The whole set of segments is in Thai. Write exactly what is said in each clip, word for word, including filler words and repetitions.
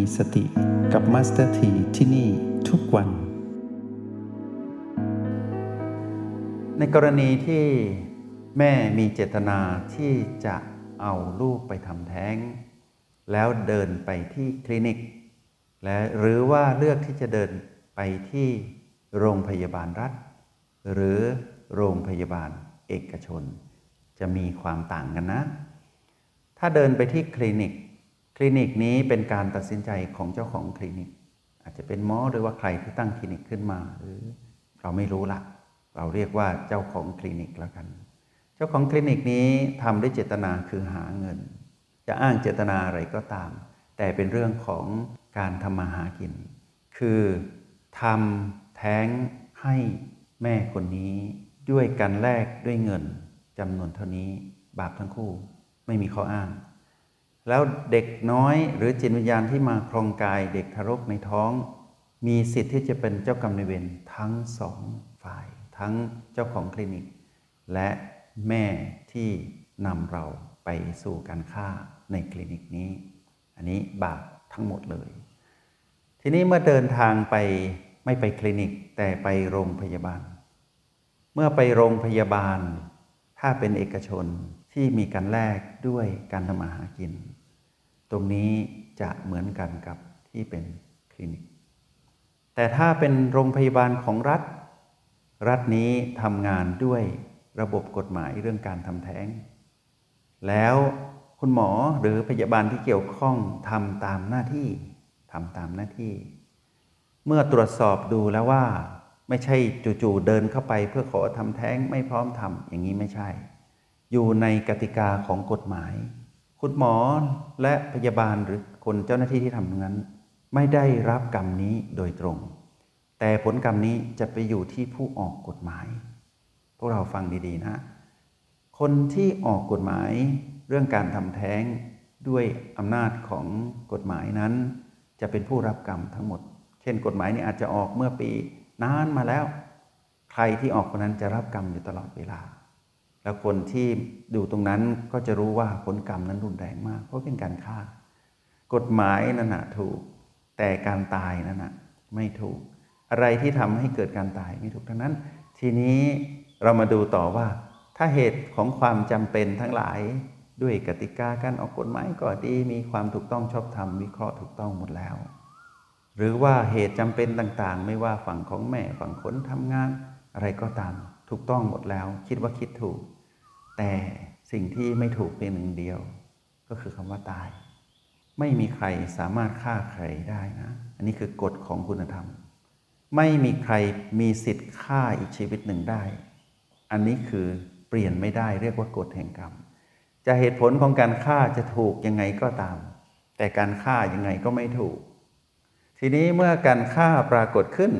มีสติกับมาสเตอร์ทีที่นี่ทุกวันในกรณีที่แม่มีเจตนาที่จะเอาลูกไปทำแท้งแล้วเดินไปที่คลินิกและหรือว่าเลือกที่จะเดินไปที่โรงพยาบาลรัฐหรือโรงพยาบาลเอกชนจะมีความต่างกันนะถ้าเดินไปที่คลินิกคลินิกนี้เป็นการตัดสินใจของเจ้าของคลินิกอาจจะเป็นหมอหรือว่าใครที่ตั้งคลินิกขึ้นมาหรือเราไม่รู้ละเราเรียกว่าเจ้าของคลินิกแล้วกันเจ้าของคลินิกนี้ทำด้วยเจตนาคือหาเงินจะอ้างเจตนาอะไรก็ตามแต่เป็นเรื่องของการทำมาหากินคือทำแท้งให้แม่คนนี้ด้วยการแลกด้วยเงินจำนวนเท่านี้บาปทั้งคู่ไม่มีข้ออ้างแล้วเด็กน้อยหรือจิตวิญญาณที่มาครองกายเด็กทารกในท้องมีสิทธิ์ที่จะเป็นเจ้ากรรมนายเวรทั้งสองฝ่ายทั้งเจ้าของคลินิกและแม่ที่นำเราไปสู่การฆ่าในคลินิกนี้อันนี้บาปทั้งหมดเลยทีนี้เมื่อเดินทางไปไม่ไปคลินิกแต่ไปโรงพยาบาลเมื่อไปโรงพยาบาลถ้าเป็นเอกชนที่มีการแลกด้วยการทำมาหากินตรงนี้จะเหมือนกันกับที่เป็นคลินิกแต่ถ้าเป็นโรงพยาบาลของรัฐรัฐนี้ทำงานด้วยระบบกฎหมายเรื่องการทำแท้งแล้วคุณหมอหรือพยาบาลที่เกี่ยวข้องทำตามหน้าที่ทำตามหน้าที่เมื่อตรวจสอบดูแล้วว่าไม่ใช่จู่ๆเดินเข้าไปเพื่อขอทำแท้งไม่พร้อมทำอย่างนี้ไม่ใช่อยู่ในกติกาของกฎหมายคุณหมอและพยาบาลหรือคนเจ้าหน้าที่ที่ทำตรงนั้นไม่ได้รับกรรมนี้โดยตรงแต่ผลกรรมนี้จะไปอยู่ที่ผู้ออกกฎหมายพวกเราฟังดีๆนะคนที่ออกกฎหมายเรื่องการทำแท้งด้วยอำนาจของกฎหมายนั้นจะเป็นผู้รับกรรมทั้งหมดเช่นกฎหมายนี้อาจจะออกเมื่อปีนานมาแล้วใครที่ออกคนนั้นจะรับกรรมอยู่ตลอดเวลาแล้วคนที่ดูตรงนั้นก็จะรู้ว่าผลกรรมนั้นรุนแรงมากเพราะเป็นการฆ่ากฎหมายนั้นน่ะถูกแต่การตายนั้นน่ะไม่ถูกอะไรที่ทำให้เกิดการตายไม่ถูกทั้งนั้นทีนี้เรามาดูต่อว่าถ้าเหตุของความจำเป็นทั้งหลายด้วยกติกาการออกกฎหมายก็ดีมีความถูกต้องชอบธรรมวิเคราะห์ถูกต้องหมดแล้วหรือว่าเหตุจำเป็นต่างๆไม่ว่าฝั่งของแม่ฝั่งคนทำงานอะไรก็ตามถูกต้องหมดแล้วคิดว่าคิดถูกแต่สิ่งที่ไม่ถูกเป็นหนึ่งเดียวก็คือคำว่าตายไม่มีใครสามารถฆ่าใครได้นะอันนี้คือกฎของคุณธรรมไม่มีใครมีสิทธิ์ฆ่าอีกชีวิตหนึ่งได้อันนี้คือเปลี่ยนไม่ได้เรียกว่ากฎแห่งกรรมจะเหตุผลของการฆ่าจะถูกยังไงก็ตามแต่การฆ่ายังไงก็ไม่ถูกทีนี้เมื่อการฆ่าปรากฏขึ้น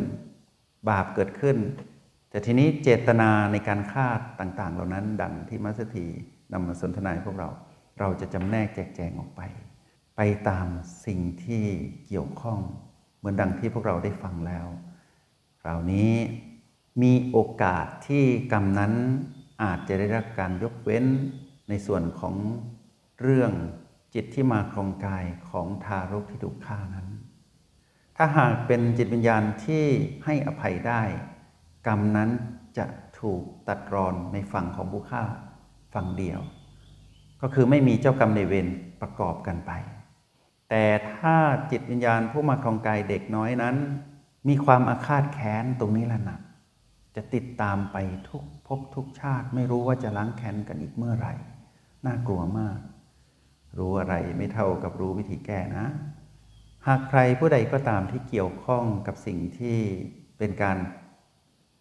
บาปเกิดขึ้นแต่ทีนี้เจตนาในการฆ่าต่างๆเหล่านั้นดังที่มัสถีนำมาสนทนาพวกเราเราจะจำแนกแจกแจงออกไปไปตามสิ่งที่เกี่ยวข้องเหมือนดังที่พวกเราได้ฟังแล้วคราวนี้มีโอกาสที่กรรมนั้นอาจจะได้รับการยกเว้นในส่วนของเรื่องจิตที่มาครองกายของทารกที่ถูกฆ่านั้นถ้าหากเป็นจิตวิญญาณที่ให้อภัยได้กรรมนั้นจะถูกตัดรอนในฝั่งของผู้ฆ่าฝั่งเดียวก็คือไม่มีเจ้ากรรมนายเวรประกอบกันไปแต่ถ้าจิตวิญญาณผู้มาครองกายเด็กน้อยนั้นมีความอาฆาตแค้นตรงนี้ละนะจะติดตามไปทุกภพทุกชาติไม่รู้ว่าจะล้างแค้นกันอีกเมื่อไหร่น่ากลัวมากรู้อะไรไม่เท่ากับรู้วิธีแก้นะหากใครผู้ใดก็ตามที่เกี่ยวข้องกับสิ่งที่เป็นการ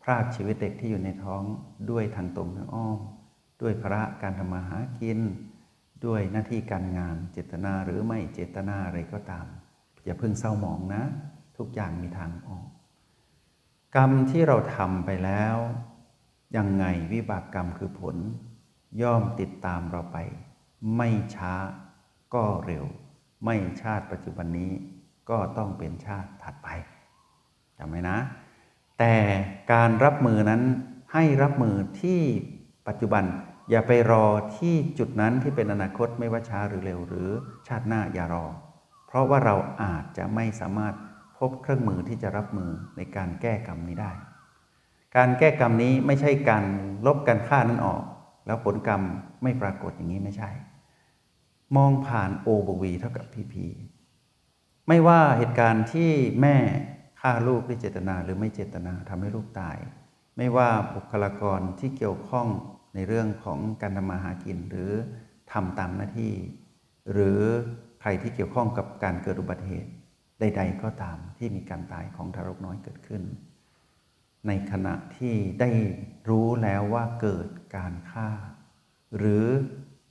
พรากชีวิตเด็กที่อยู่ในท้องด้วยทางตรงทางอ้อมด้วยภาระการทำมาหากินด้วยหน้าที่การงานเจตนาหรือไม่เจตนาอะไรก็ตามอย่าเพิ่งเศร้าหมองนะทุกอย่างมีทางออกกรรมที่เราทำไปแล้วยังไงวิบากกรรมคือผลย่อมติดตามเราไปไม่ช้าก็เร็วไม่ชาติปัจจุบันนี้ก็ต้องเป็นชาติถัดไปจำไว้นะแต่การรับมือนั้นให้รับมือที่ปัจจุบันอย่าไปรอที่จุดนั้นที่เป็นอนาคตไม่ว่าช้าหรือเร็วหรือชาติหน้าอย่ารอ เพราะว่าเราอาจจะไม่สามารถพบเครื่องมือที่จะรับมือในการแก้กรรมนี้ได้การแก้กรรมนี้ไม่ใช่การลบการฆ่านั้นออกแล้วผลกรรมไม่ปรากฏอย่างนี้ไม่ใช่มองผ่าน O บวก V เท่ากับ พี พี ไม่ว่าเหตุการณ์ที่แม่ฆ่าลูกด้วยเจตนาหรือไม่เจตนาทำให้ลูกตายไม่ว่าบุคลากรที่เกี่ยวข้องในเรื่องของการทำมาหากินหรือทำตามหน้าที่หรือใครที่เกี่ยวข้องกับการเกิดอุบัติเหตุใดๆก็ตามที่มีการตายของทารกน้อยเกิดขึ้นในขณะที่ได้รู้แล้วว่าเกิดการฆ่าหรือ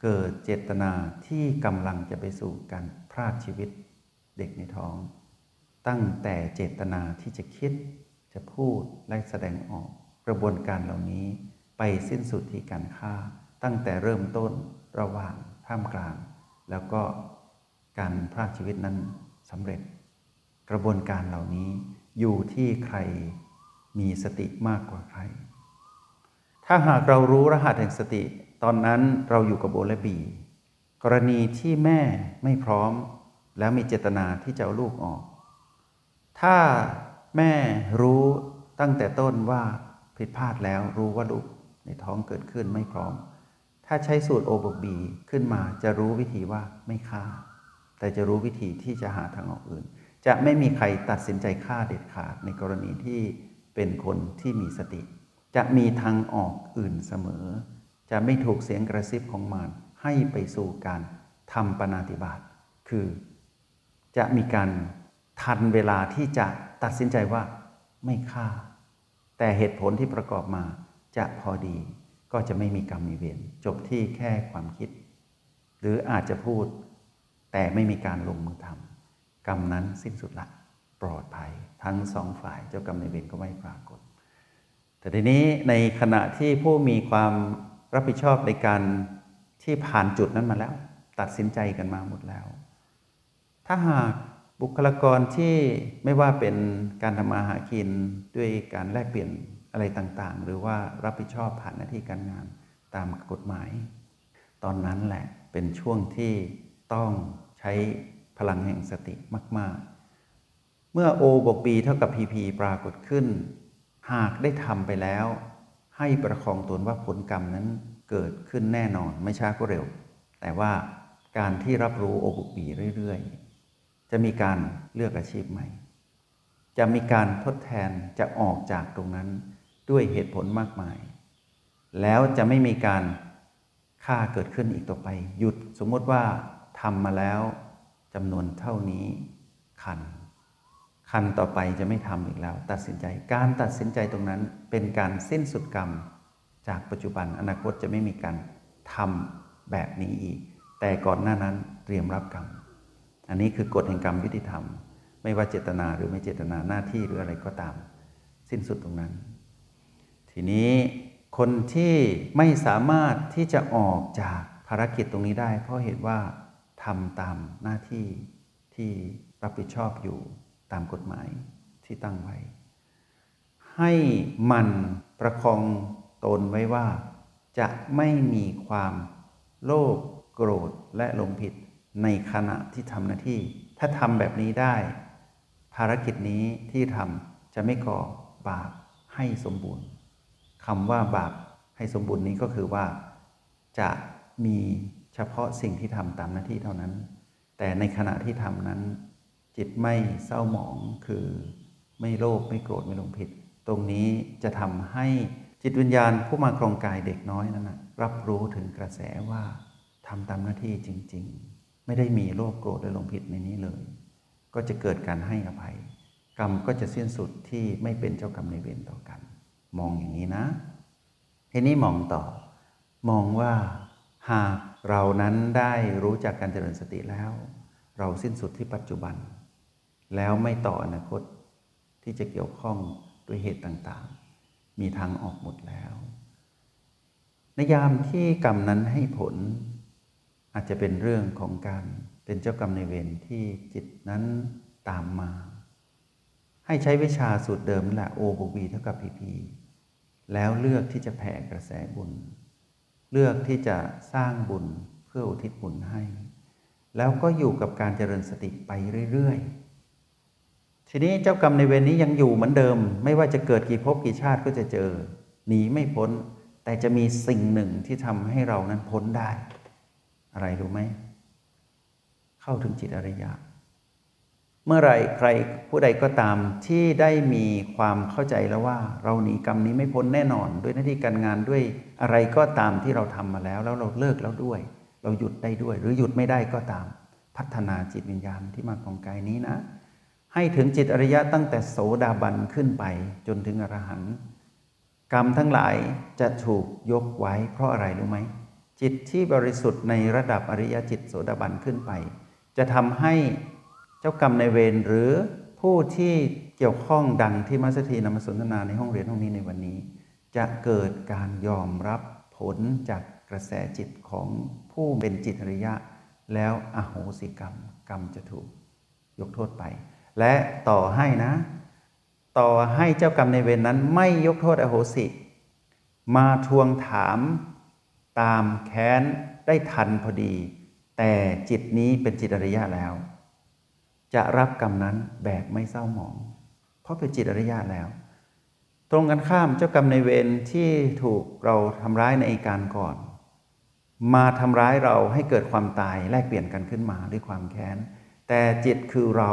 เกิดเจตนาที่กำลังจะไปสู่การพรากชีวิตเด็กในท้องตั้งแต่เจตนาที่จะคิดจะพูดและแสดงออกกระบวนการเหล่านี้ไปสิ้นสุดที่การฆ่าตั้งแต่เริ่มต้นระหว่างท่ามกลางแล้วก็การพรากชีวิตนั้นสำเร็จกระบวนการเหล่านี้อยู่ที่ใครมีสติมากกว่าใครถ้าหากเรารู้รหัสแห่งสติตอนนั้นเราอยู่กับโอและบีกรณีที่แม่ไม่พร้อมแล้วมีเจตนาที่จะเอาลูกออกถ้าแม่รู้ตั้งแต่ต้นว่าผิดพลาดแล้วรู้ว่าลูกในท้องเกิดขึ้นไม่พร้อมถ้าใช้สูตร O บวก B ขึ้นมาจะรู้วิธีว่าไม่ฆ่าแต่จะรู้วิธีที่จะหาทางออกอื่นจะไม่มีใครตัดสินใจฆ่าเด็ดขาดในกรณีที่เป็นคนที่มีสติจะมีทางออกอื่นเสมอจะไม่ถูกเสียงกระซิบของมารให้ไปสู่การทำปณาติบาตคือจะมีการทันเวลาที่จะตัดสินใจว่าไม่ฆ่าแต่เหตุผลที่ประกอบมาจะพอดีก็จะไม่มีกรรมมีเวรจบที่แค่ความคิดหรืออาจจะพูดแต่ไม่มีการลงมือทำกรรมนั้นสิ้นสุดละปลอดภัยทั้งสองฝ่ายเจ้ากรรมในเวรก็ไม่ปรากฏแต่ทีนี้ในขณะที่ผู้มีความรับผิดชอบในการที่ผ่านจุดนั้นมาแล้วตัดสินใจกันมาหมดแล้วถ้าหากบุคลากรที่ไม่ว่าเป็นการทำมาหากินด้วยการแลกเปลี่ยนอะไรต่างๆหรือว่ารับผิดชอบผ่านหน้าที่การงานตามกฎหมายตอนนั้นแหละเป็นช่วงที่ต้องใช้พลังแห่งสติมากๆเมื่อ O บวก B เท่ากับ พี พี ปรากฏขึ้นหากได้ทำไปแล้วให้ประคองตนว่าผลกรรมนั้นเกิดขึ้นแน่นอนไม่ช้าก็เร็วแต่ว่าการที่รับรู้ O บวก B เรื่อยๆจะมีการเลือกอาชีพใหม่จะมีการทดแทนจะออกจากตรงนั้นด้วยเหตุผลมากมายแล้วจะไม่มีการค่าเกิดขึ้นอีกต่อไปหยุดสมมติว่าทำมาแล้วจำนวนเท่านี้คันคันต่อไปจะไม่ทำอีกแล้วตัดสินใจการตัดสินใจตรงนั้นเป็นการสิ้นสุดกรรมจากปัจจุบันอนาคตจะไม่มีการทำแบบนี้อีกแต่ก่อนหน้านั้นเตรียมรับกรรมอันนี้คือกฎแห่งกรรมยุติธรรมไม่ว่าเจตนาหรือไม่เจตนาหน้าที่หรืออะไรก็ตามสิ้นสุดตรงนั้นทีนี้คนที่ไม่สามารถที่จะออกจากภารกิจตรงนี้ได้เพราะเหตุว่าทำตามหน้าที่ที่รับผิดชอบอยู่ตามกฎหมายที่ตั้งไว้ให้มันประคองตนไว้ว่าจะไม่มีความโลภโกรธและหลงผิดในขณะที่ทำหน้าที่ถ้าทำแบบนี้ได้ภารกิจนี้ที่ทำจะไม่ก่อบาปให้สมบูรณ์คำว่าบาปให้สมบูรณ์นี้ก็คือว่าจะมีเฉพาะสิ่งที่ทำตามหน้าที่เท่านั้นแต่ในขณะที่ทำนั้นจิตไม่เศร้าหมองคือไม่โลภไม่โกรธไม่หลงผิดตรงนี้จะทำให้จิตวิญญาณผู้มาครองกายเด็กน้อยนั้นนะรับรู้ถึงกระแสว่าทำตามหน้าที่จริงๆไม่ได้มีโลภโกรธและหลงผิดในนี้เลยก็จะเกิดการให้อภัยกรรมก็จะสิ้นสุดที่ไม่เป็นเจ้ากรรมในเวรต่อกันมองอย่างนี้นะทีนี้มองต่อมองว่าหากเรานั้นได้รู้จักการเจริญสติแล้วเราสิ้นสุดที่ปัจจุบันแล้วไม่ต่ออนาคตที่จะเกี่ยวข้องด้วยเหตุต่างๆมีทางออกหมดแล้วในยามที่กรรมนั้นให้ผลอาจจะเป็นเรื่องของการเป็นเจ้ากรรมนายเวรที่จิตนั้นตามมาให้ใช้วิชาสูตรเดิมแหละ O บวก B เท่ากับ พี พี แล้วเลือกที่จะแผ่กระแสบุญเลือกที่จะสร้างบุญเพื่ออุทิศบุญให้ แล้วก็อยู่กับการเจริญสติไปเรื่อยๆทีนี้เจ้ากรรมในเวรนี้ยังอยู่เหมือนเดิมไม่ว่าจะเกิดกี่ภพกี่ชาติก็จะเจอหนีไม่พ้นแต่จะมีสิ่งหนึ่งที่ทำให้เรานั้นพ้นได้อะไรรู้ไหมเข้าถึงจิตอริยะเมื่อไรใครผู้ใดก็ตามที่ได้มีความเข้าใจแล้วว่าเราหนีกรรมนี้ไม่พ้นแน่นอนด้วยหน้าที่การงานด้วยอะไรก็ตามที่เราทำมาแล้วแล้วเราเลิกแล้วด้วยเราหยุดได้ด้วยหรือหยุดไม่ได้ก็ตามพัฒนาจิตวิญญาณที่มาของกายนี้นะให้ถึงจิตอริยะตั้งแต่โสดาบันขึ้นไปจนถึงอรหันต์กรรมทั้งหลายจะถูกยกไว้เพราะอะไรรู้ไหมจิตที่บริสุทธิ์ในระดับอริยจิตโสดาบันขึ้นไปจะทำให้เจ้ากรรมนายเวรหรือผู้ที่เกี่ยวข้องดังที่มัสถีนำมาสนทนาในห้องเรียนห้องนี้ในวันนี้จะเกิดการยอมรับผลจากกระแสจิตของผู้เป็นจิตอริยะแล้วอโหสิกรรมกรรมจะถูกยกโทษไปและต่อให้นะต่อให้เจ้ากรรมนายเวรนั้นไม่ยกโทษอโหสิมาทวงถามตามแค้นได้ทันพอดีแต่จิตนี้เป็นจิตอริยะแล้วจะรับกรรมนั้นแบบไม่เศร้าหมองเพราะเป็นจิตอริยะแล้วตรงกันข้ามเจ้ากรรมนายเวรที่ถูกเราทำร้ายในอีกการก่อนมาทำร้ายเราให้เกิดความตายแลกเปลี่ยนกันขึ้นมาด้วยความแค้นแต่จิตคือเรา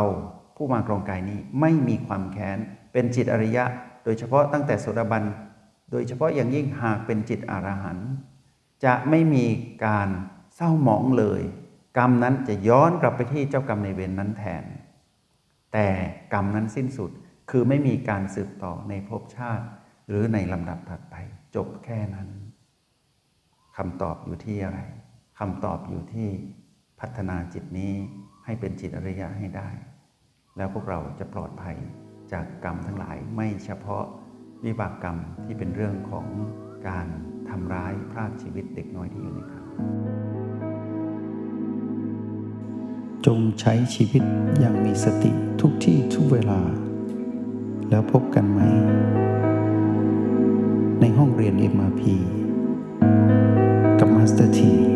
ผู้มาครองกายนี้ไม่มีความแค้นเป็นจิตอริยะโดยเฉพาะตั้งแต่โสดาบันโดยเฉพาะอย่างยิ่งหากเป็นจิตอรหันต์จะไม่มีการเศร้าหมองเลยกรรมนั้นจะย้อนกลับไปที่เจ้ากรรมนายเวรนั้นแทนแต่กรรมนั้นสิ้นสุดคือไม่มีการสืบต่อในภพชาติหรือในลำดับถัดไปจบแค่นั้นคำตอบอยู่ที่อะไรคำตอบอยู่ที่พัฒนาจิตนี้ให้เป็นจิตอริยะให้ได้แล้วพวกเราจะปลอดภัยจากกรรมทั้งหลายไม่เฉพาะวิบากกรรมที่เป็นเรื่องของการทำร้ายพรากชีวิตเด็กน้อยที่อยู่ในครรภ์จงใช้ชีวิตอย่างมีสติทุกที่ทุกเวลาแล้วพบกันไหมในห้องเรียน เอ็ม อาร์ พี กับมาสเตอร์ ที